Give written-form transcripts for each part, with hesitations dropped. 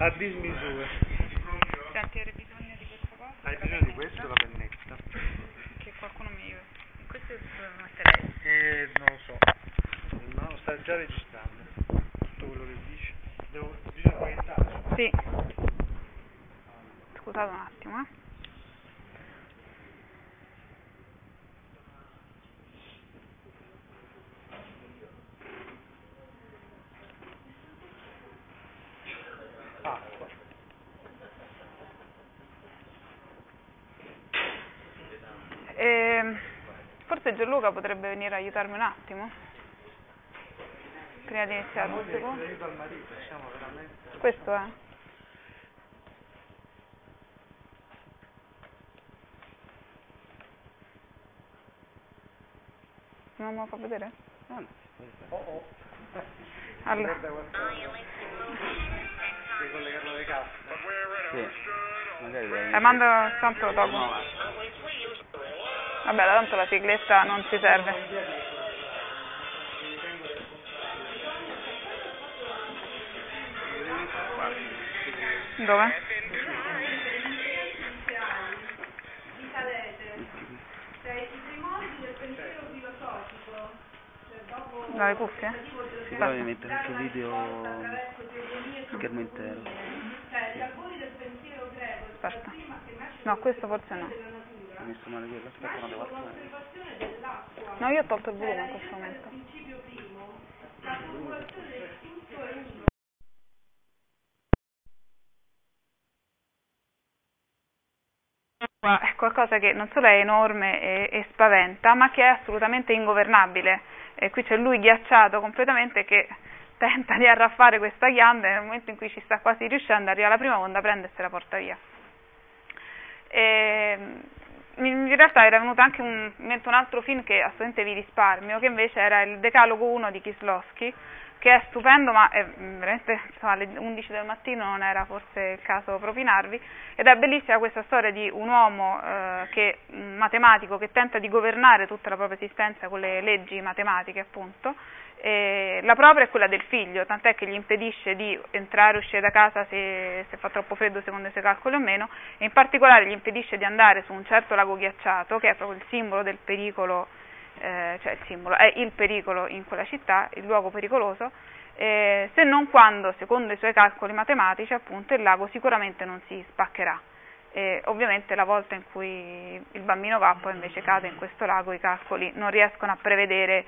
a dismisura. Senti, hai bisogno di questa cosa? Hai bisogno di questo, la pennetta? Che qualcuno mi... Questo è il non lo so. No, sta già registrando tutto quello che dice. Devo... bisogna proiettarlo. Sì. Scusate un attimo, eh. Forse Gianluca potrebbe venire a aiutarmi un attimo prima di iniziare. Questo è non me lo fa vedere? No, no. Allora devi collegarlo alle casse. Sì. La mando, tanto lo tolgo. Vabbè, tanto la sigletta non ci serve. Dove? Dalle cuffie? Sì, però devi mettere anche il video schermo intero. Aspetta. No, questo forse no. No, io ho tolto il volume in questo momento. È qualcosa che non solo è enorme e spaventa, ma che è assolutamente ingovernabile. E qui c'è lui ghiacciato completamente che tenta di arraffare questa ghianda e nel momento in cui ci sta quasi riuscendo arriva la prima onda, prende e se la porta via. E in realtà era venuto anche un altro film che assolutamente vi risparmio, che invece era il Decalogo 1 di Kieślowski, che è stupendo, ma è veramente, insomma, alle 11 del mattino non era forse il caso propinarvi, ed è bellissima questa storia di un uomo un matematico che tenta di governare tutta la propria esistenza con le leggi matematiche, appunto. E la propria è quella del figlio, tant'è che gli impedisce di entrare o uscire da casa se fa troppo freddo secondo i suoi calcoli o meno, e in particolare gli impedisce di andare su un certo lago ghiacciato che è proprio il simbolo del pericolo, è il pericolo in quella città, il luogo pericoloso, se non quando secondo i suoi calcoli matematici appunto il lago sicuramente non si spaccherà. E ovviamente la volta in cui il bambino va poi invece cade in questo lago, i calcoli non riescono a prevedere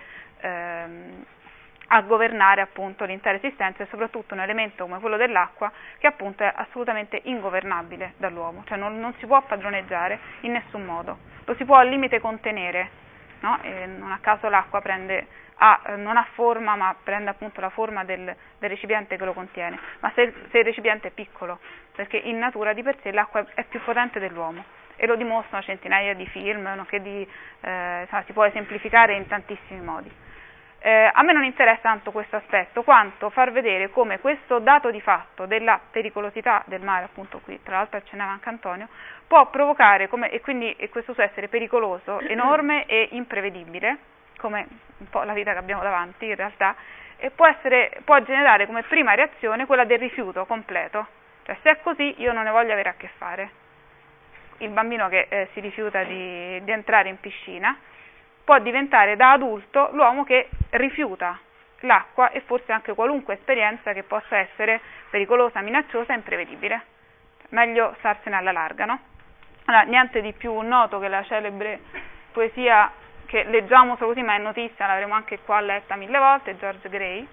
a governare appunto l'intera esistenza, e soprattutto un elemento come quello dell'acqua che appunto è assolutamente ingovernabile dall'uomo, cioè non si può padroneggiare in nessun modo, lo si può al limite contenere, no? E non a caso l'acqua non ha forma, ma prende appunto la forma del recipiente che lo contiene, ma se il recipiente è piccolo, perché in natura di per sé l'acqua è più potente dell'uomo, e lo dimostrano centinaia di film, si può esemplificare in tantissimi modi. A me non interessa tanto questo aspetto, quanto far vedere come questo dato di fatto della pericolosità del mare, appunto qui tra l'altro accennava anche Antonio, può provocare, e quindi questo suo essere pericoloso, enorme e imprevedibile, come un po' la vita che abbiamo davanti in realtà, e può generare come prima reazione quella del rifiuto completo, cioè se è così io non ne voglio avere a che fare. Il bambino che si rifiuta di entrare in piscina può diventare da adulto l'uomo che rifiuta l'acqua e forse anche qualunque esperienza che possa essere pericolosa, minacciosa e imprevedibile. Meglio starsene alla larga, no? Allora, niente di più noto che la celebre poesia che leggiamo solo così ma è notizia, l'avremo anche qua letta 1000 volte, George Gray.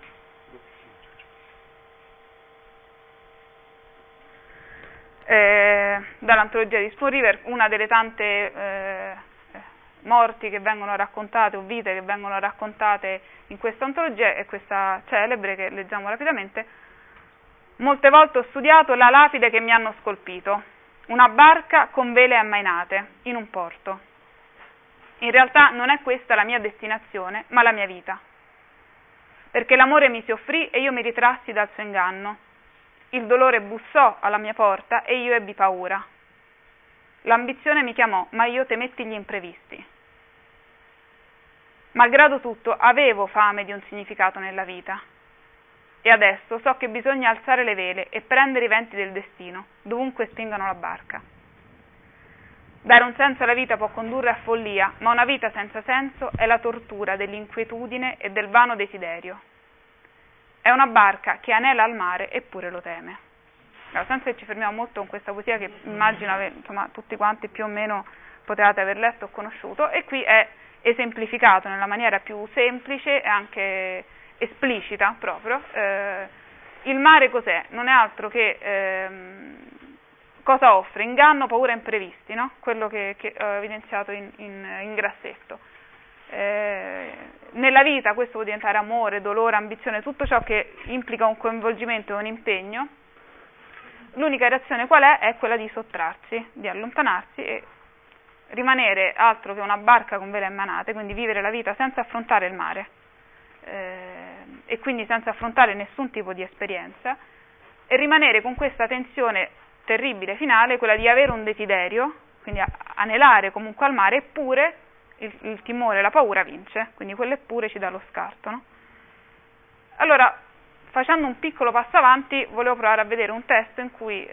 Dall'antologia di Spoon River, una delle tante... morti che vengono raccontate o vite che vengono raccontate in questa antologia, e questa celebre che leggiamo rapidamente: molte volte ho studiato la lapide che mi hanno scolpito, una barca con vele ammainate in un porto. In realtà non è questa la mia destinazione, ma la mia vita, perché l'amore mi si offrì e io mi ritrassi dal suo inganno, il dolore bussò alla mia porta e io ebbi paura, l'ambizione mi chiamò, ma io temetti gli imprevisti. Malgrado tutto, avevo fame di un significato nella vita, E adesso so che bisogna alzare le vele e prendere i venti del destino, dovunque spingano la barca. Dare un senso alla vita può condurre a follia, ma una vita senza senso è la tortura dell'inquietudine e del vano desiderio. È una barca che anela al mare eppure lo teme. Allora, senza che ci fermiamo molto con questa poesia che immagino insomma, tutti quanti più o meno potevate aver letto o conosciuto, e qui è esemplificato nella maniera più semplice e anche esplicita proprio, il mare cos'è? Non è altro che cosa offre? Inganno, paura, imprevisti, no? Quello che ho evidenziato in grassetto. Nella vita questo può diventare amore, dolore, ambizione, tutto ciò che implica un coinvolgimento e un impegno. L'unica reazione qual è? È quella di sottrarsi, di allontanarsi e rimanere altro che una barca con vele emanate, quindi vivere la vita senza affrontare il mare. E quindi senza affrontare nessun tipo di esperienza, e rimanere con questa tensione terribile finale, quella di avere un desiderio, quindi anelare comunque al mare, eppure il timore, la paura vince, quindi quello eppure ci dà lo scarto, no? Allora, facendo un piccolo passo avanti, volevo provare a vedere un testo in cui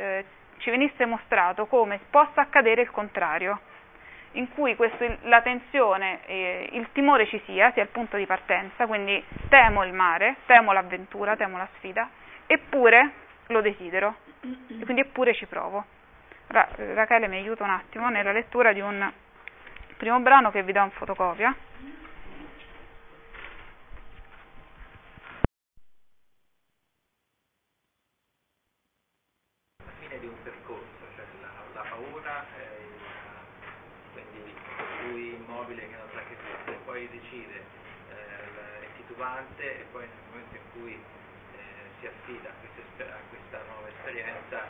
ci venisse mostrato come possa accadere il contrario, in cui la tensione, il timore ci sia il punto di partenza, quindi temo il mare, temo l'avventura, temo la sfida, eppure lo desidero, e quindi eppure ci provo. Rachele mi aiuta un attimo nella lettura di un primo brano che vi do in fotocopia. E poi nel momento in cui si affida a questa nuova esperienza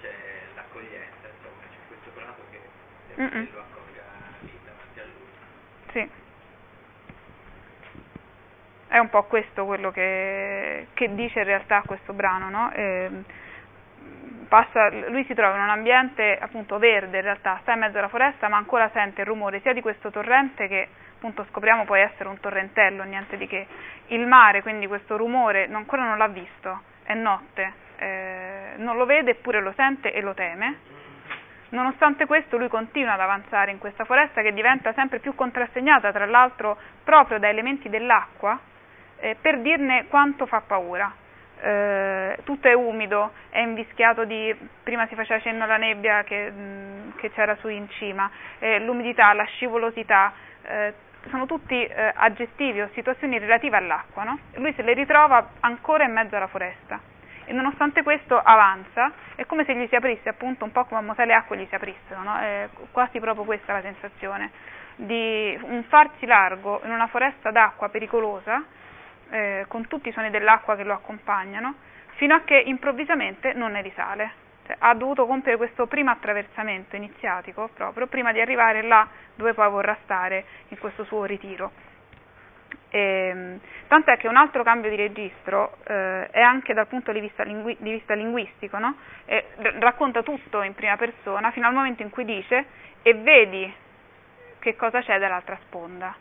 c'è l'accoglienza, insomma c'è questo prato che lo accolga lì davanti a lui. Sì, è un po' questo quello che dice in realtà questo brano, no? Lui si trova in un ambiente appunto verde, in realtà sta in mezzo alla foresta, ma ancora sente il rumore sia di questo torrente che appunto scopriamo può essere un torrentello, niente di che, il mare, quindi questo rumore ancora non l'ha visto, è notte, non lo vede eppure lo sente e lo teme. Nonostante questo lui continua ad avanzare in questa foresta che diventa sempre più contrassegnata tra l'altro proprio da elementi dell'acqua, per dirne quanto fa paura. Tutto è umido, è invischiato di, prima si faceva cenno alla nebbia che c'era su in cima, l'umidità, la scivolosità, sono tutti aggettivi o situazioni relative all'acqua, no? Lui se le ritrova ancora in mezzo alla foresta e nonostante questo avanza, è come se gli si aprisse appunto un po' come a Mosè le acque gli si aprissero, no? Quasi proprio questa la sensazione di un farsi largo in una foresta d'acqua pericolosa, con tutti i suoni dell'acqua che lo accompagnano, fino a che improvvisamente non ne risale, cioè, ha dovuto compiere questo primo attraversamento iniziatico proprio prima di arrivare là dove poi vorrà stare in questo suo ritiro. Tant'è che un altro cambio di registro è anche dal punto di vista linguistico, no? Racconta tutto in prima persona fino al momento in cui dice e vedi che cosa c'è dall'altra sponda.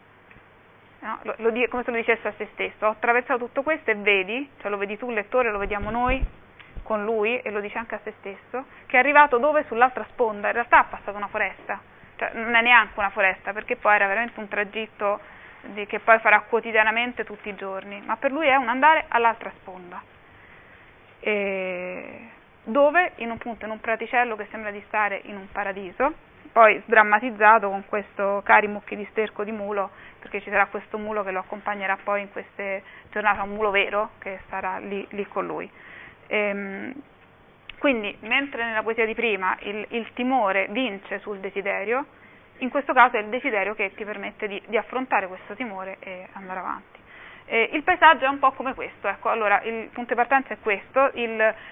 No, come se lo dicesse a se stesso, ho attraversato tutto questo e vedi, cioè lo vedi tu lettore, lo vediamo noi con lui e lo dice anche a se stesso, che è arrivato dove? Sull'altra sponda, in realtà ha passato una foresta, cioè non è neanche una foresta perché poi era veramente un tragitto che poi farà quotidianamente tutti i giorni, ma per lui è un andare all'altra sponda, dove in un praticello che sembra di stare in un paradiso, poi sdrammatizzato con questo cari mucchi di sterco di mulo, perché ci sarà questo mulo che lo accompagnerà poi in queste giornate, un mulo vero che sarà lì con lui. Quindi, mentre nella poesia di prima il timore vince sul desiderio, in questo caso è il desiderio che ti permette di affrontare questo timore e andare avanti. Il paesaggio è un po' come questo, ecco, allora il punto di partenza è questo,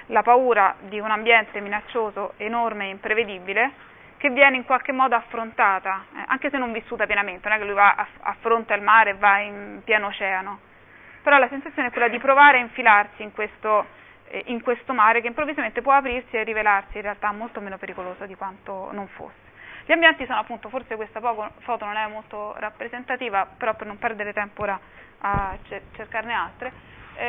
la paura di un ambiente minaccioso, enorme e imprevedibile, che viene in qualche modo affrontata, anche se non vissuta pienamente, non è che lui va affronta il mare e va in pieno oceano, però la sensazione è quella di provare a infilarsi in questo mare che improvvisamente può aprirsi e rivelarsi in realtà molto meno pericoloso di quanto non fosse. Gli ambienti sono appunto, forse questa foto non è molto rappresentativa, però per non perdere tempo ora a cercarne altre,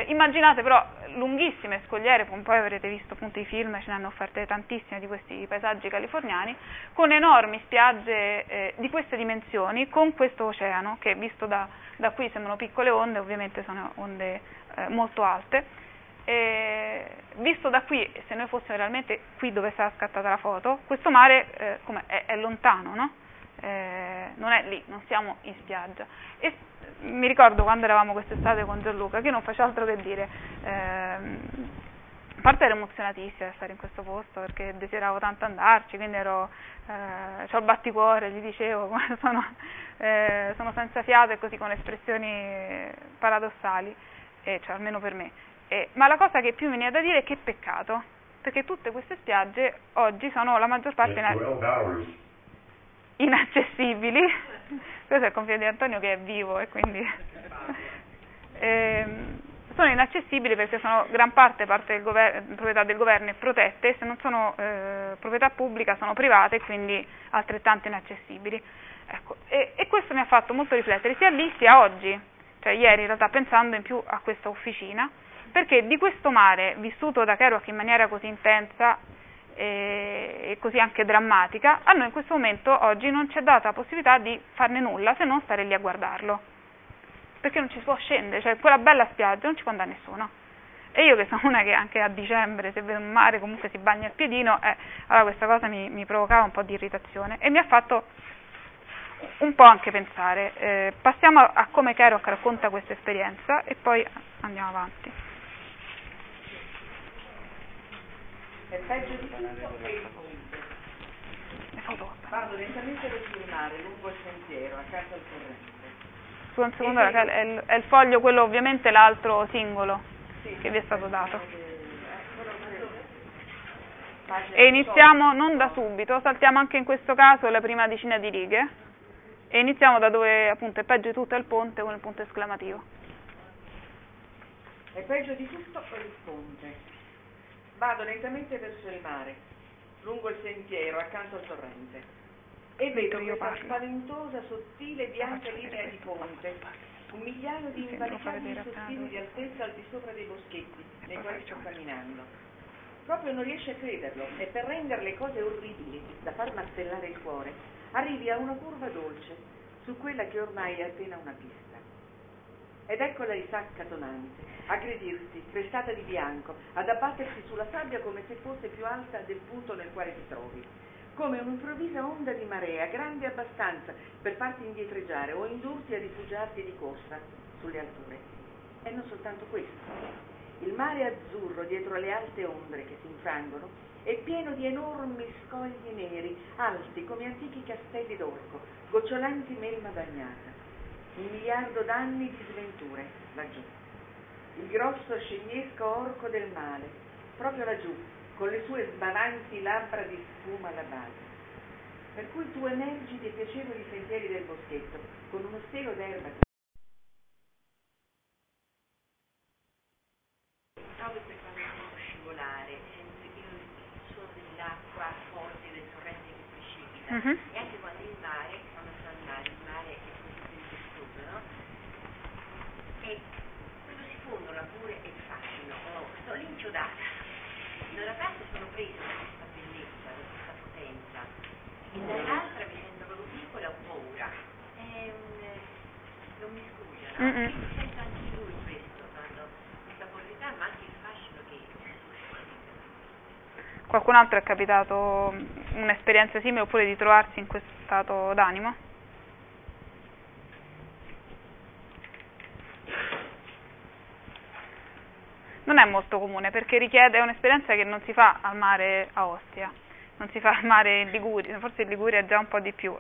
Immaginate però lunghissime scogliere, poi avrete visto appunto i film, ce ne hanno offerte tantissime di questi paesaggi californiani, con enormi spiagge di queste dimensioni, con questo oceano che visto da qui sembrano piccole onde, ovviamente sono onde molto alte. Visto da qui, se noi fossimo realmente qui dove sarà scattata la foto, questo mare è lontano, no? Non è lì, non siamo in spiaggia. E mi ricordo quando eravamo quest'estate con Gianluca che non faceva altro che dire, a parte ero emozionatissima di stare in questo posto perché desideravo tanto andarci, quindi c'ho il batticuore, gli dicevo, sono senza fiato e così, con espressioni paradossali, almeno per me. Ma la cosa che più mi viene da dire è che peccato, perché tutte queste spiagge oggi sono la maggior parte inaccessibili. Questo è il compito di Antonio che è vivo e quindi sono inaccessibili perché sono gran parte del proprietà del governo e protette, se non sono proprietà pubblica sono private e quindi altrettanto inaccessibili. Ecco. E questo mi ha fatto molto riflettere sia lì sia oggi, cioè ieri in realtà pensando in più a questa officina, perché di questo mare vissuto da Kerouac in maniera così intensa e così anche drammatica, a noi in questo momento oggi non ci è data la possibilità di farne nulla se non stare lì a guardarlo, perché non ci si può scendere, cioè quella bella spiaggia non ci può andare nessuno. E io che sono una che anche a dicembre se vedo un mare comunque si bagna il piedino, allora questa cosa mi provocava un po' di irritazione e mi ha fatto un po' anche pensare. Passiamo a come Kerouac racconta questa esperienza e poi andiamo avanti. È peggio di tutto che il ponte. Vado lentamente a ritornare lungo il sentiero, accanto al corrente. Scusa un secondo, è il foglio, quello ovviamente l'altro singolo, sì, che vi è stato dato. E iniziamo non da subito, saltiamo anche in questo caso la prima decina di righe e iniziamo da dove appunto è peggio di tutto il ponte con il punto esclamativo. È peggio di tutto per il ponte. Vado lentamente verso il mare, lungo il sentiero, accanto al torrente, e vedo questa spaventosa, sottile, bianca linea di ponte, un migliaio di invalicabili sottili di altezza al di sopra dei boschetti nei quali sto camminando. Proprio non riesci a crederlo, e per rendere le cose orribili, da far martellare il cuore, arrivi a una curva dolce, su quella che ormai è appena una pista. Ed ecco la risacca tonante, aggredirsi, crestata di bianco, ad abbattersi sulla sabbia come se fosse più alta del punto nel quale ti trovi, come un'improvvisa onda di marea, grande abbastanza per farti indietreggiare o indurti a rifugiarti di corsa sulle alture. E non soltanto questo. Il mare azzurro dietro alle alte ombre che si infrangono è pieno di enormi scogli neri, alti come antichi castelli d'orco, gocciolanti melma bagnata. Un miliardo d'anni di sventure laggiù, il grosso scimmiesco orco del male, proprio laggiù, con le sue sbalanti labbra di spuma alla base, per cui tu emergi dei piacevoli sentieri del boschetto, con uno stelo d'erba che trovi per farlo scivolare, senti il suono dell'acqua forte del torrente che precipita, e anche quando il mare, e quello si fondono pure e il fascino, sto linciodata. Da una parte sono presa da questa bellezza, da questa potenza, e dall'altra mi sento proprio piccola, ho paura. Non mi scusa, no? Quindi sento anche lui questo, questa paura, ma anche il fascino che è. Qualcun altro è capitato un'esperienza simile oppure di trovarsi in questo stato d'animo? Non è molto comune perché richiede un'esperienza che non si fa al mare a Ostia, non si fa al mare in Liguria, forse in Liguria è già un po' di più,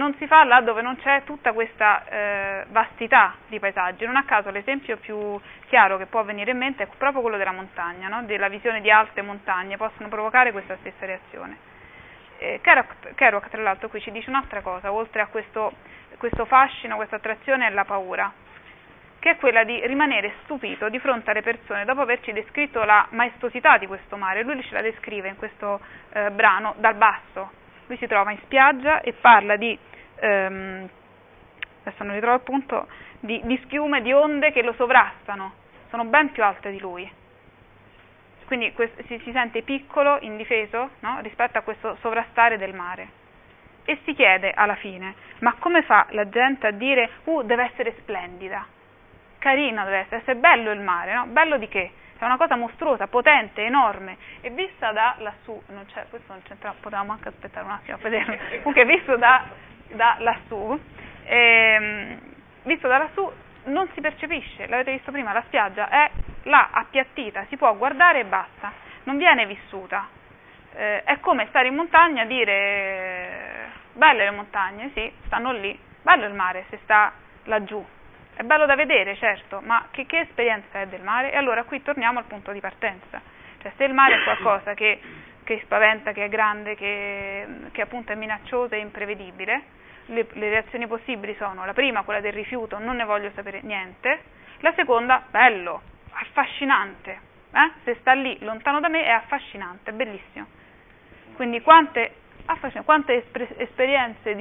non si fa là dove non c'è tutta questa vastità di paesaggi. Non a caso l'esempio più chiaro che può venire in mente è proprio quello della montagna, no? Della visione di alte montagne possono provocare questa stessa reazione. Kerouac tra l'altro qui ci dice un'altra cosa, oltre a questo fascino, questa attrazione è la paura, che è quella di rimanere stupito di fronte alle persone dopo averci descritto la maestosità di questo mare. Lui ce la descrive in questo brano dal basso, lui si trova in spiaggia e parla di adesso non ritrovo il punto, di schiume, di onde che lo sovrastano, sono ben più alte di lui. Quindi si sente piccolo, indifeso, no? Rispetto a questo sovrastare del mare. E si chiede alla fine, ma come fa la gente a dire, deve essere splendida, carina deve essere bello il mare, no? Bello di che? È una cosa mostruosa, potente, enorme, e vista da lassù, non c'è, questo non c'entra, potevamo anche aspettare un attimo a vederlo, comunque visto da lassù, visto da lassù non si percepisce, l'avete visto prima, la spiaggia è là, appiattita, si può guardare e basta, non viene vissuta, è come stare in montagna e dire, belle le montagne, sì, stanno lì, bello il mare se sta laggiù. È bello da vedere, certo, ma che esperienza è del mare? E allora qui torniamo al punto di partenza. Cioè, se il mare è qualcosa che spaventa, che è grande, che appunto è minaccioso e imprevedibile, le reazioni possibili sono la prima, quella del rifiuto, non ne voglio sapere niente, la seconda, bello, affascinante, se sta lì lontano da me è affascinante, è bellissimo. Quindi quante esperienze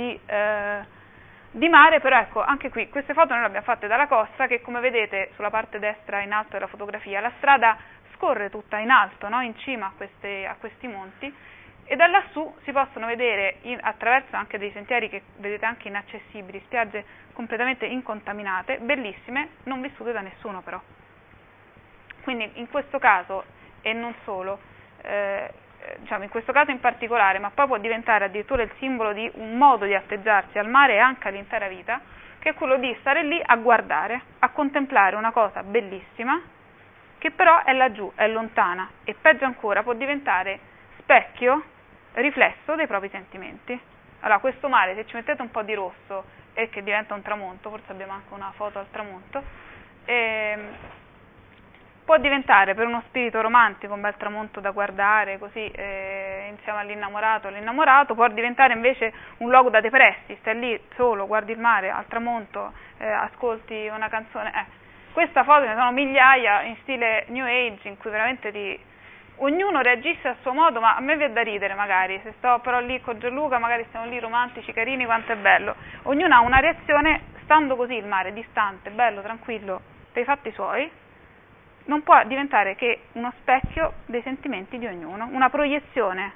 di mare, però ecco, anche qui, queste foto noi le abbiamo fatte dalla costa, che come vedete sulla parte destra in alto della fotografia, la strada scorre tutta in alto, no? In cima a questi monti, e da lassù si possono vedere, attraverso anche dei sentieri che vedete anche inaccessibili, spiagge completamente incontaminate, bellissime, non vissute da nessuno però. Quindi in questo caso, e non solo, diciamo, in questo caso in particolare, ma poi può diventare addirittura il simbolo di un modo di atteggiarsi al mare e anche all'intera vita, che è quello di stare lì a guardare, a contemplare una cosa bellissima che però è laggiù, è lontana, e peggio ancora può diventare specchio, riflesso dei propri sentimenti. Allora questo mare, se ci mettete un po' di rosso e che diventa un tramonto, forse abbiamo anche una foto al tramonto, può diventare per uno spirito romantico un bel tramonto da guardare, così insieme all'innamorato, può diventare invece un luogo da depressi, stai lì solo, guardi il mare, al tramonto, ascolti una canzone. Questa foto ne sono migliaia in stile New Age, in cui veramente ognuno reagisce a suo modo, ma a me viene da ridere magari, se sto però lì con Gianluca, magari stiamo lì romantici, carini, quanto è bello. Ognuno ha una reazione, stando così il mare, distante, bello, tranquillo, per i fatti suoi, non può diventare che uno specchio dei sentimenti di ognuno, una proiezione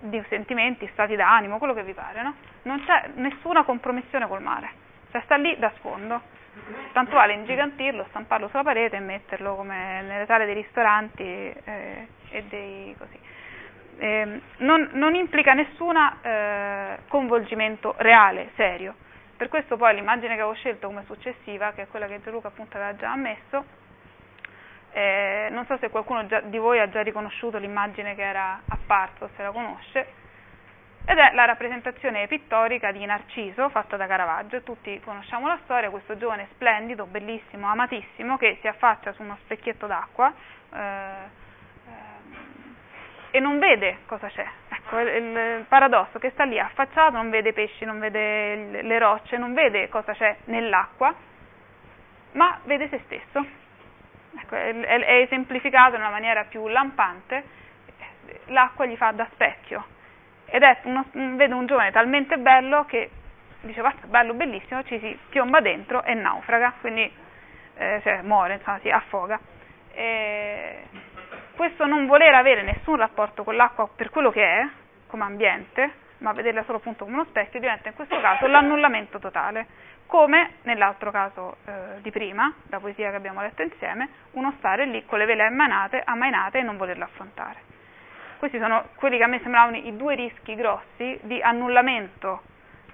di sentimenti, stati d'animo, quello che vi pare, no? Non c'è nessuna compromissione col mare, cioè sta lì da sfondo, tanto vale ingigantirlo, stamparlo sulla parete e metterlo come nelle sale dei ristoranti e dei così. Non implica nessun coinvolgimento reale, serio, per questo poi l'immagine che avevo scelto come successiva, che è quella che Gianluca appunto aveva già ammesso, non so se qualcuno di voi ha già riconosciuto l'immagine che era apparsa o se la conosce, ed è la rappresentazione pittorica di Narciso fatta da Caravaggio. Tutti conosciamo la storia, questo giovane splendido, bellissimo, amatissimo, che si affaccia su uno specchietto d'acqua e non vede cosa c'è, ecco il paradosso, che sta lì affacciato, non vede pesci, non vede le rocce, non vede cosa c'è nell'acqua, ma vede se stesso. Ecco, è esemplificato in una maniera più lampante, l'acqua gli fa da specchio, ed è vede un giovane talmente bello che dice, basta, bello, bellissimo, ci si piomba dentro e naufraga, quindi cioè, muore, insomma, si affoga. Questo non voler avere nessun rapporto con l'acqua per quello che è, come ambiente, ma vederla solo appunto come uno specchio, diventa in questo caso l'annullamento totale, come nell'altro caso di prima, la poesia che abbiamo letto insieme, uno stare lì con le vele ammainate e non volerlo affrontare. Questi sono quelli che a me sembravano i due rischi grossi di annullamento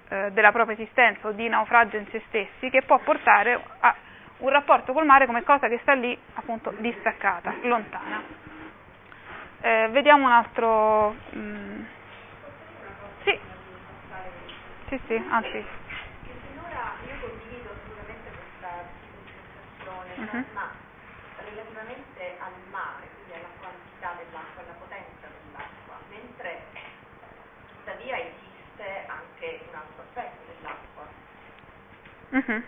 della propria esistenza o di naufragio in se stessi, che può portare a un rapporto col mare come cosa che sta lì appunto distaccata, lontana. Vediamo un altro... Sì, anzi. Che finora io condivido assolutamente questa sensazione, ma relativamente al mare, quindi alla quantità dell'acqua, alla potenza dell'acqua, mentre tuttavia esiste anche un altro aspetto dell'acqua.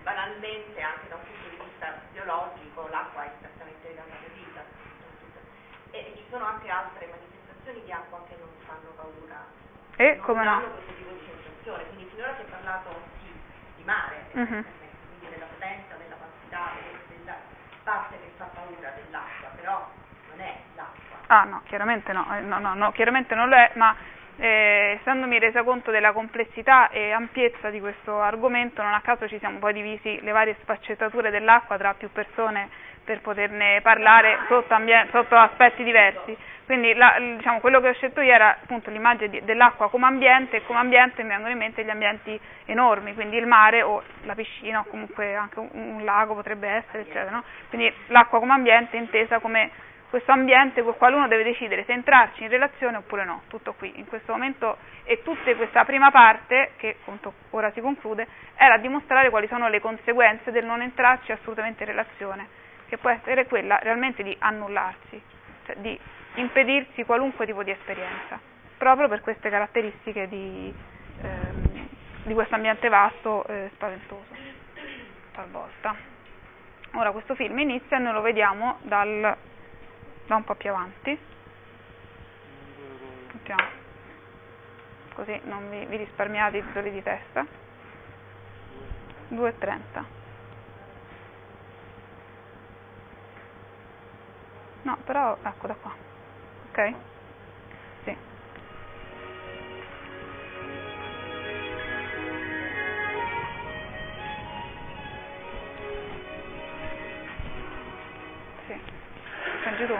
Banalmente, anche da un punto di vista biologico, l'acqua è esattamente legata alla vita. E ci sono anche altre manifestazioni di acqua che non fanno paura. E come no? Quindi finora si è parlato di mare, parte che fa paura dell'acqua, però non è l'acqua. Ah no, chiaramente no, chiaramente non lo è, ma essendomi resa conto della complessità e ampiezza di questo argomento, non a caso ci siamo poi divisi le varie sfaccettature dell'acqua tra più persone per poterne parlare sotto aspetti diversi. Quindi diciamo, quello che ho scelto io era appunto l'immagine dell'acqua come ambiente, e come ambiente mi vengono in mente gli ambienti enormi, quindi il mare o la piscina o comunque anche un lago potrebbe essere, eccetera, no? Quindi l'acqua come ambiente intesa come questo ambiente col quale uno deve decidere se entrarci in relazione oppure no, tutto qui, in questo momento, e tutta questa prima parte, che appunto ora si conclude, era dimostrare quali sono le conseguenze del non entrarci assolutamente in relazione, che può essere quella realmente di annullarsi, cioè di impedirsi qualunque tipo di esperienza, proprio per queste caratteristiche di questo ambiente vasto e spaventoso, talvolta. Ora questo film inizia e noi lo vediamo da un po' più avanti, così non vi risparmiate i dolori di testa. 2:30. No, però ecco da qua, ok? Sì. Sì. Senti tu?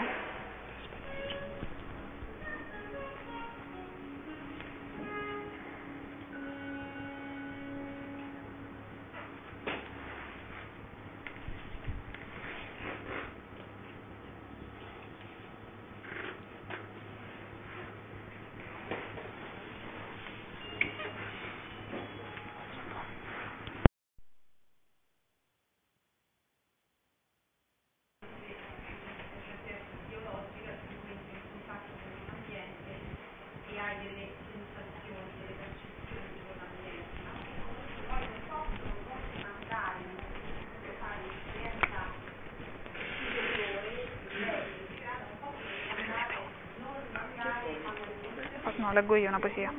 Leggo io una poesia.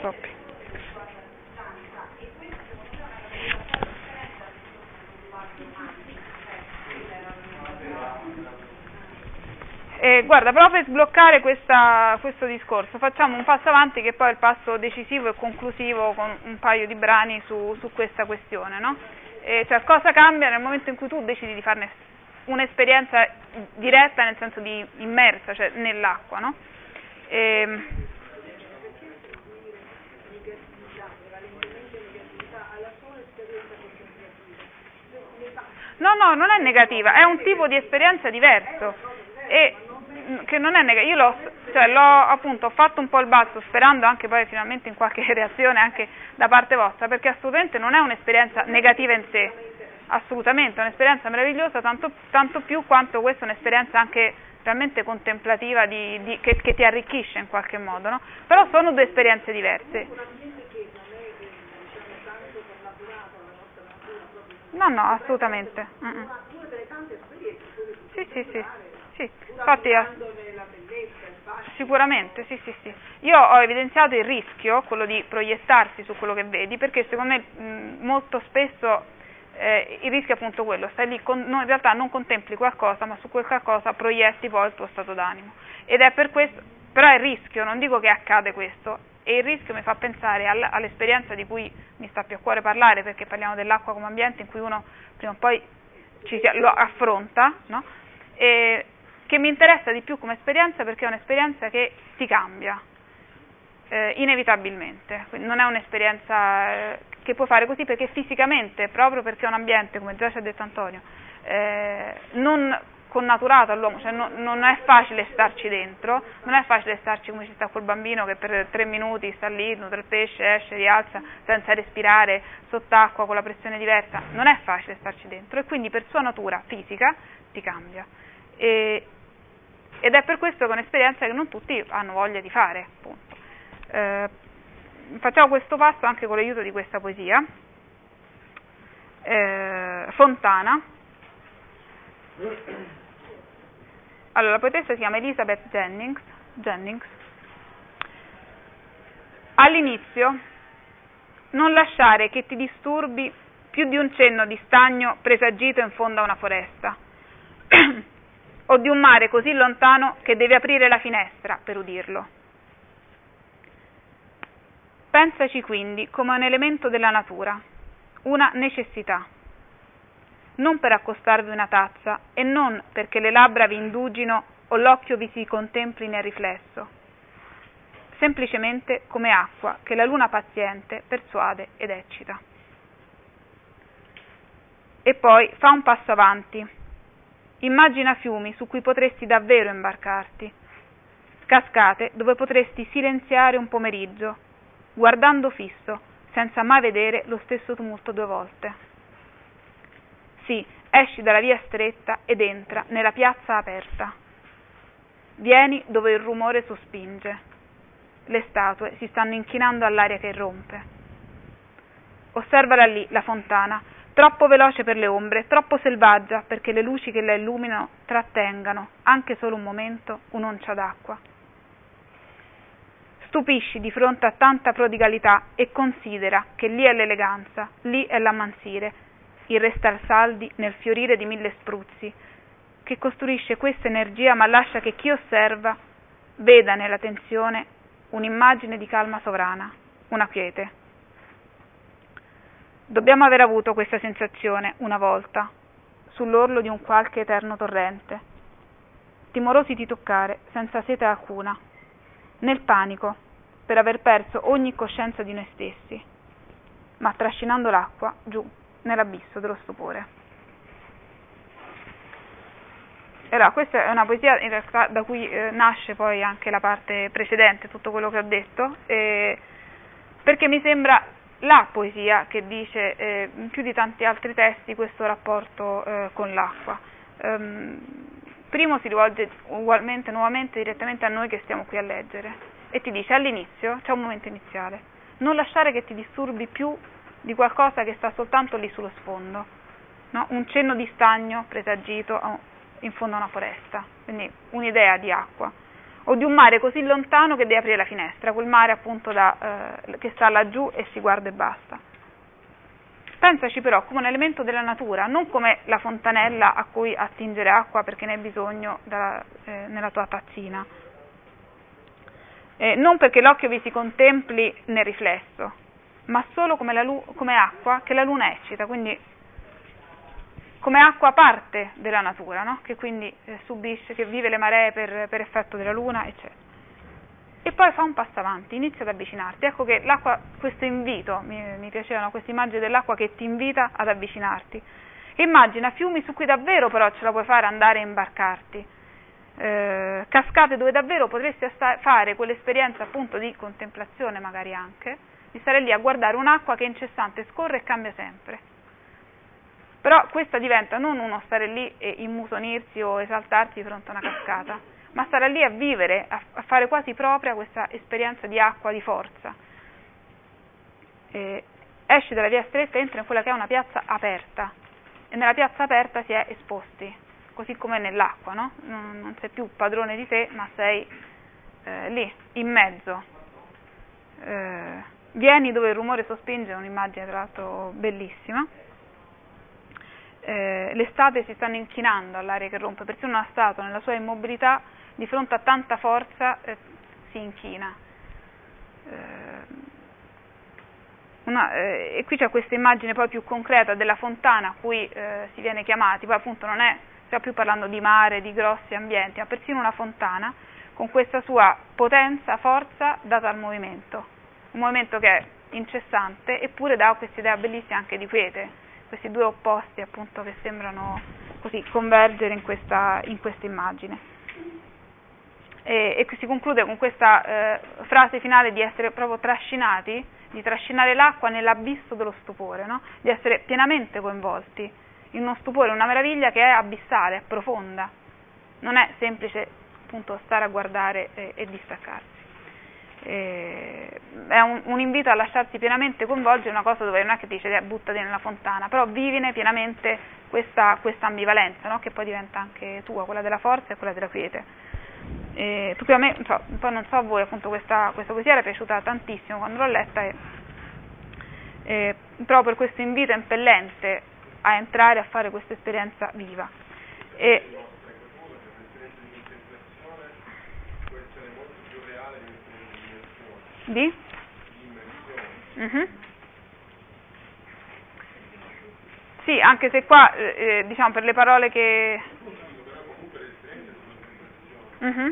Troppi. Guarda, proprio per sbloccare questo discorso facciamo un passo avanti, che poi è il passo decisivo e conclusivo, con un paio di brani su questa questione, no? Cioè, cosa cambia nel momento in cui tu decidi di farne un'esperienza diretta, nel senso di immersa, cioè nell'acqua, no? No, non è negativa, è un tipo di esperienza diverso. E che non è negativo, io l'ho fatto un po' il balzo, sperando anche poi finalmente in qualche reazione anche da parte vostra, perché assolutamente non è un'esperienza negativa in sé, assolutamente, è un'esperienza meravigliosa, tanto più quanto questa è un'esperienza anche realmente contemplativa che ti arricchisce in qualche modo, no? Però sono due esperienze diverse. No, assolutamente. Sì. Sì, infatti, sicuramente, sì. Io ho evidenziato il rischio, quello di proiettarsi su quello che vedi, perché secondo me molto spesso il rischio è appunto quello, stai lì, no, in realtà non contempli qualcosa, ma su quel qualcosa proietti poi il tuo stato d'animo. Ed è per questo, però è il rischio, non dico che accade questo, e il rischio mi fa pensare all'esperienza di cui mi sta più a cuore parlare, perché parliamo dell'acqua come ambiente, in cui uno prima o poi lo affronta, no? Che mi interessa di più come esperienza, perché è un'esperienza che ti cambia inevitabilmente. Quindi non è un'esperienza che puoi fare così, perché fisicamente, proprio perché è un ambiente, come già ci ha detto Antonio, non connaturato all'uomo, cioè non è facile starci dentro, non è facile starci come ci sta quel bambino che per 3 minuti sta lì, nutre il pesce, esce, rialza, senza respirare, sott'acqua, con la pressione diversa, non è facile starci dentro, e quindi per sua natura fisica ti cambia. Ed è per questo che è un'esperienza che non tutti hanno voglia di fare, appunto. Facciamo questo passo anche con l'aiuto di questa poesia. Fontana. Allora, la poetessa si chiama Elizabeth Jennings. All'inizio, non lasciare che ti disturbi più di un cenno di stagno presagito in fondo a una foresta, o di un mare così lontano che devi aprire la finestra per udirlo. Pensaci quindi come un elemento della natura, una necessità, non per accostarvi una tazza e non perché le labbra vi indugino o l'occhio vi si contempli nel riflesso, semplicemente come acqua che la luna paziente persuade ed eccita. E poi fa un passo avanti, immagina fiumi su cui potresti davvero imbarcarti, cascate dove potresti silenziare un pomeriggio, guardando fisso, senza mai vedere lo stesso tumulto due volte. Sì, esci dalla via stretta ed entra nella piazza aperta. Vieni dove il rumore sospinge. Le statue si stanno inchinando all'aria che irrompe. Osservala lì, la fontana, troppo veloce per le ombre, troppo selvaggia perché le luci che la illuminano trattengano, anche solo un momento, un'oncia d'acqua. Stupisci di fronte a tanta prodigalità e considera che lì è l'eleganza, lì è l'ammansire, il restar saldi nel fiorire di mille spruzzi, che costruisce questa energia ma lascia che chi osserva veda nella tensione un'immagine di calma sovrana, una quiete. Dobbiamo aver avuto questa sensazione una volta, sull'orlo di un qualche eterno torrente, timorosi di toccare senza sete alcuna, nel panico per aver perso ogni coscienza di noi stessi, ma trascinando l'acqua giù nell'abisso dello stupore. Allora, questa è una poesia in realtà da cui nasce poi anche la parte precedente, tutto quello che ho detto, perché mi sembra la poesia che dice più di tanti altri testi questo rapporto con l'acqua. Primo si rivolge ugualmente, nuovamente, direttamente a noi che stiamo qui a leggere e ti dice all'inizio, c'è un momento iniziale, non lasciare che ti disturbi più di qualcosa che sta soltanto lì sullo sfondo, no? Un cenno di stagno presagito in fondo a una foresta, quindi un'idea di acqua, o di un mare così lontano che devi aprire la finestra, quel mare appunto che sta laggiù e si guarda e basta. Pensaci però come un elemento della natura, non come la fontanella a cui attingere acqua perché ne hai bisogno nella tua tazzina, non perché l'occhio vi si contempli nel riflesso, ma solo come acqua che la luna eccita, quindi come acqua parte della natura, no? Che quindi subisce, che vive le maree per effetto della luna, eccetera. E poi fa un passo avanti, inizia ad avvicinarti. Ecco che l'acqua, questo invito, mi piacevano queste immagini dell'acqua che ti invita ad avvicinarti. Immagina fiumi su cui davvero però ce la puoi fare andare e imbarcarti, cascate dove davvero potresti fare quell'esperienza appunto di contemplazione magari anche, di stare lì a guardare un'acqua che incessante scorre e cambia sempre. Però questa diventa non uno stare lì e immusonirsi o esaltarsi di fronte a una cascata, ma stare lì a vivere, a fare quasi propria questa esperienza di acqua, di forza. Esci dalla via stretta e entra in quella che è una piazza aperta, e nella piazza aperta si è esposti, così come nell'acqua, no? Non sei più padrone di te, ma sei lì, in mezzo. Vieni dove il rumore sospinge, è un'immagine tra l'altro bellissima. Le statue si stanno inchinando all'aria che rompe, persino una statua nella sua immobilità di fronte a tanta forza si inchina. E qui c'è questa immagine poi più concreta della fontana a cui si viene chiamati, poi appunto non è, stiamo più parlando di mare, di grossi ambienti, ma persino una fontana con questa sua potenza, forza data al movimento. Un movimento che è incessante, eppure dà questa idea bellissima anche di quiete, questi due opposti appunto che sembrano così convergere in questa immagine. E si conclude con questa frase finale di essere proprio trascinati, di trascinare l'acqua nell'abisso dello stupore, no? Di essere pienamente coinvolti in uno stupore, una meraviglia che è abissale, è profonda, non è semplice appunto stare a guardare e distaccarsi. È un invito a lasciarsi pienamente coinvolgere, una cosa dove non è che ti dice buttati nella fontana, però vivine pienamente questa ambivalenza, no? Che poi diventa anche tua, quella della forza e quella della quiete. Proprio a me, poi non so a voi, appunto questa poesia era piaciuta tantissimo quando l'ho letta, e proprio per questo invito impellente a entrare a fare questa esperienza viva. E di? Mm-hmm. Sì, anche se qua diciamo per le parole che mm-hmm.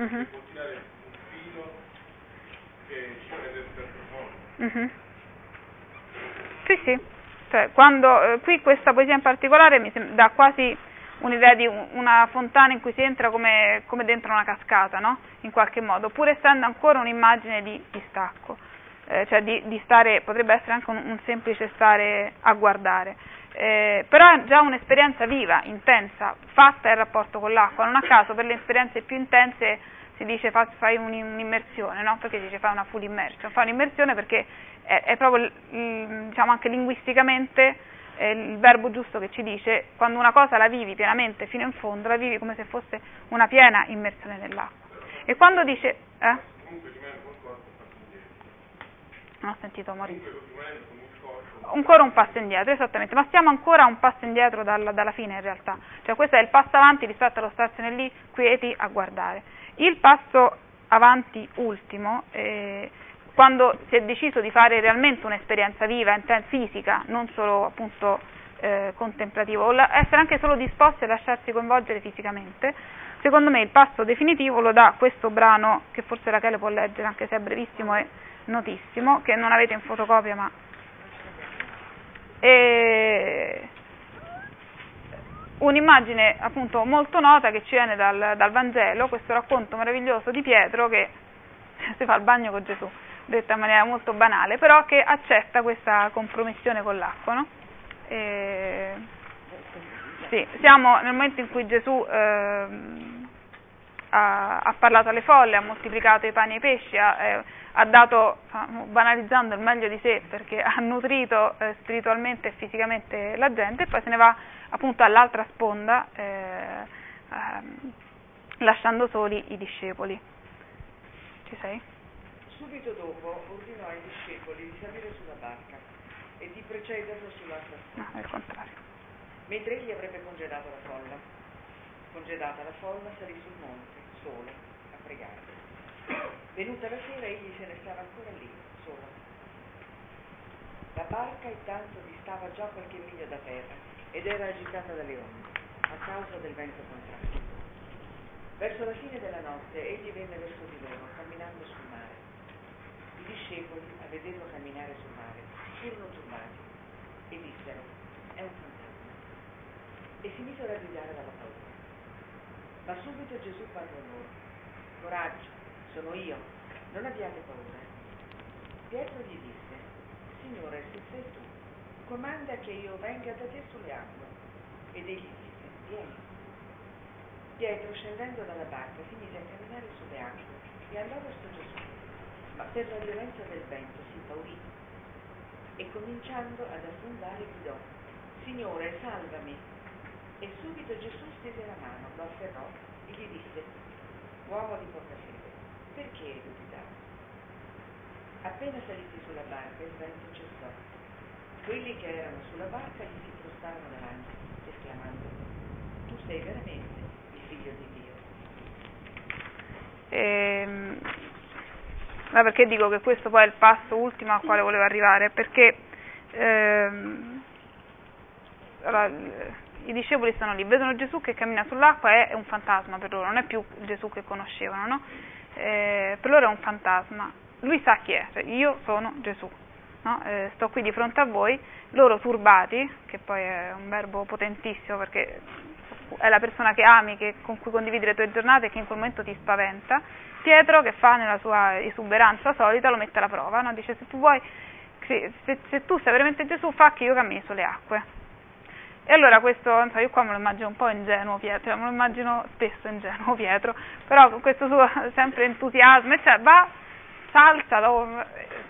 Mm-hmm. Mm-hmm. Sì. Cioè, quando qui questa poesia in particolare mi dà quasi un'idea di una fontana in cui si entra come dentro una cascata, no? In qualche modo, pur essendo ancora un'immagine di distacco, cioè di stare, potrebbe essere anche un semplice stare a guardare, però è già un'esperienza viva, intensa, fatta in rapporto con l'acqua. Non a caso per le esperienze più intense si dice fai un'immersione, no? Perché si dice fai una full immersion, fai un'immersione perché è proprio, diciamo anche linguisticamente, il verbo giusto che ci dice, quando una cosa la vivi pienamente fino in fondo, la vivi come se fosse una piena immersione nell'acqua. E quando dice... Non ho sentito, Maurizio. Ancora un passo indietro, esattamente, ma stiamo ancora un passo indietro dalla fine in realtà. Cioè questo è il passo avanti rispetto allo starsene lì quieti a guardare. Il passo avanti ultimo... quando si è deciso di fare realmente un'esperienza viva, fisica, non solo appunto contemplativa, o essere anche solo disposti a lasciarsi coinvolgere fisicamente, secondo me il passo definitivo lo dà questo brano, che forse Rachele può leggere, anche se è brevissimo e notissimo, che non avete in fotocopia, ma... Un'immagine appunto molto nota che ci viene dal Vangelo, questo racconto meraviglioso di Pietro che si fa il bagno con Gesù, detta in maniera molto banale, però che accetta questa compromissione con l'acqua, no? Sì, siamo nel momento in cui Gesù ha parlato alle folle, ha moltiplicato i pani e i pesci, ha dato, banalizzando, il meglio di sé, perché ha nutrito spiritualmente e fisicamente la gente, e poi se ne va appunto all'altra sponda, lasciando soli i discepoli. Ci sei? Subito dopo ordinò ai discepoli di salire sulla barca e di precederlo sull'altra strada. No, è il contrario. Mentre egli avrebbe congedata la folla. Congedata la folla salì sul monte, solo, a pregare. Venuta la sera egli se ne stava ancora lì, solo. La barca intanto distava già qualche miglia da terra ed era agitata dalle onde, a causa del vento contrario. Verso la fine della notte egli venne verso di loro, camminando sul mare. I discepoli, a vederlo camminare sul mare, furono turbati e dissero: è un fantasma, e si misero a gridare dalla paura. Ma subito Gesù parlò loro: coraggio, sono io, non abbiate paura. Pietro gli disse: Signore, se sei tu, comanda che io venga da te sulle acque. Ed egli disse: vieni. Pietro, scendendo dalla barca, si mise a camminare sulle acque e andò verso Gesù. Ma per la violenza del vento si impaurì e, cominciando ad affondare, gridò: Signore, salvami! E subito Gesù stese la mano, lo afferrò e gli disse: uomo di poca fede, perché hai dubitato? Appena saliti sulla barca il vento cessò. Quelli che erano sulla barca gli si prostarono davanti, esclamando: tu sei veramente il figlio di Dio. Ma perché dico che questo poi è il passo ultimo al quale volevo arrivare? Perché allora, i discepoli stanno lì, vedono Gesù che cammina sull'acqua, è un fantasma per loro, non è più Gesù che conoscevano, no? Per loro è un fantasma, lui sa chi è, cioè io sono Gesù, no? Sto qui di fronte a voi, loro turbati, che poi è un verbo potentissimo perché è la persona che ami, con cui condividi le tue giornate e che in quel momento ti spaventa. Pietro, che fa nella sua esuberanza solita, lo mette alla prova, no? Dice: se tu vuoi, se tu sei veramente Gesù, fa che io cammini sulle acque. E allora questo, io qua me lo immagino un po' ingenuo Pietro, cioè me lo immagino spesso ingenuo Pietro, però con questo suo sempre entusiasmo, cioè va, salta,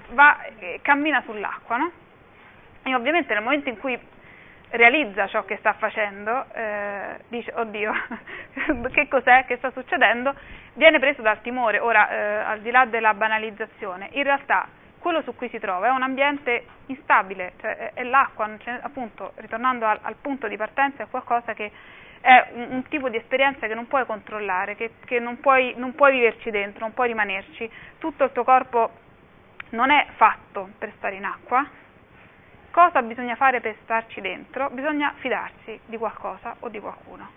va, cammina sull'acqua, no? E ovviamente nel momento in cui realizza ciò che sta facendo, dice, oddio, che cos'è, che sta succedendo, viene preso dal timore. Ora, al di là della banalizzazione, in realtà quello su cui si trova è un ambiente instabile, cioè è l'acqua, appunto, ritornando al punto di partenza, è qualcosa che è un tipo di esperienza che non puoi controllare, che non puoi viverci dentro, non puoi rimanerci, tutto il tuo corpo non è fatto per stare in acqua. Cosa bisogna fare per starci dentro? Bisogna fidarsi di qualcosa o di qualcuno.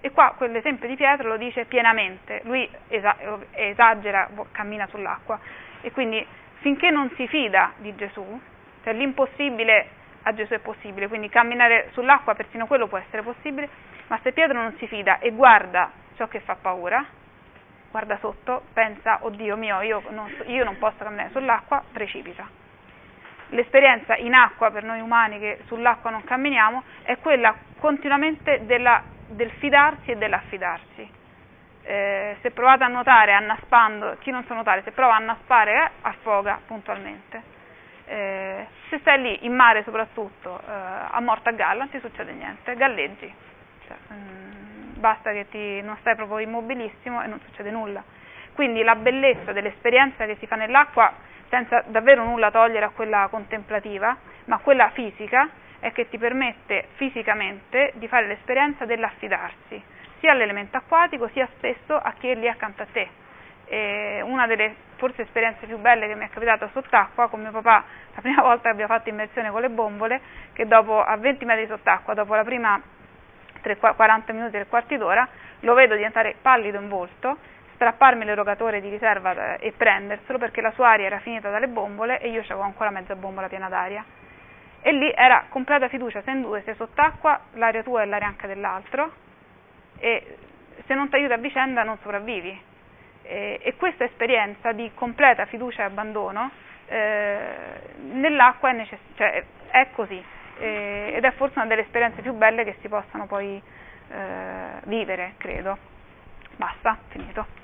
E qua quell'esempio di Pietro lo dice pienamente, lui esagera, cammina sull'acqua, e quindi finché non si fida di Gesù, cioè l'impossibile a Gesù è possibile, quindi camminare sull'acqua persino quello può essere possibile, ma se Pietro non si fida e guarda ciò che fa paura, guarda sotto, pensa, oddio mio, io non posso camminare sull'acqua, precipita. L'esperienza in acqua per noi umani che sull'acqua non camminiamo è quella continuamente del fidarsi e dell'affidarsi. Se provate a nuotare annaspando, chi non sa nuotare, se prova a annaspare affoga puntualmente. Se stai lì in mare soprattutto a morta a galla non ti succede niente, galleggi, cioè, basta che non stai proprio immobilissimo e non succede nulla. Quindi la bellezza dell'esperienza che si fa nell'acqua, senza davvero nulla togliere a quella contemplativa, ma quella fisica, è che ti permette fisicamente di fare l'esperienza dell'affidarsi, sia all'elemento acquatico, sia spesso a chi è lì accanto a te. E una delle forse esperienze più belle che mi è capitata sott'acqua, con mio papà, la prima volta che abbiamo fatto immersione con le bombole, che dopo a 20 metri sott'acqua, dopo la prima 40 minuti, tre quarti d'ora, lo vedo diventare pallido in volto, strapparmi l'erogatore di riserva e prenderselo perché la sua aria era finita dalle bombole e io avevo ancora mezza bombola piena d'aria, e lì era completa fiducia, se in due, se sott'acqua, l'aria tua e l'aria anche dell'altro, e se non ti aiuta a vicenda non sopravvivi, e questa esperienza di completa fiducia e abbandono nell'acqua cioè, è così, ed è forse una delle esperienze più belle che si possano poi vivere, credo. Basta, finito.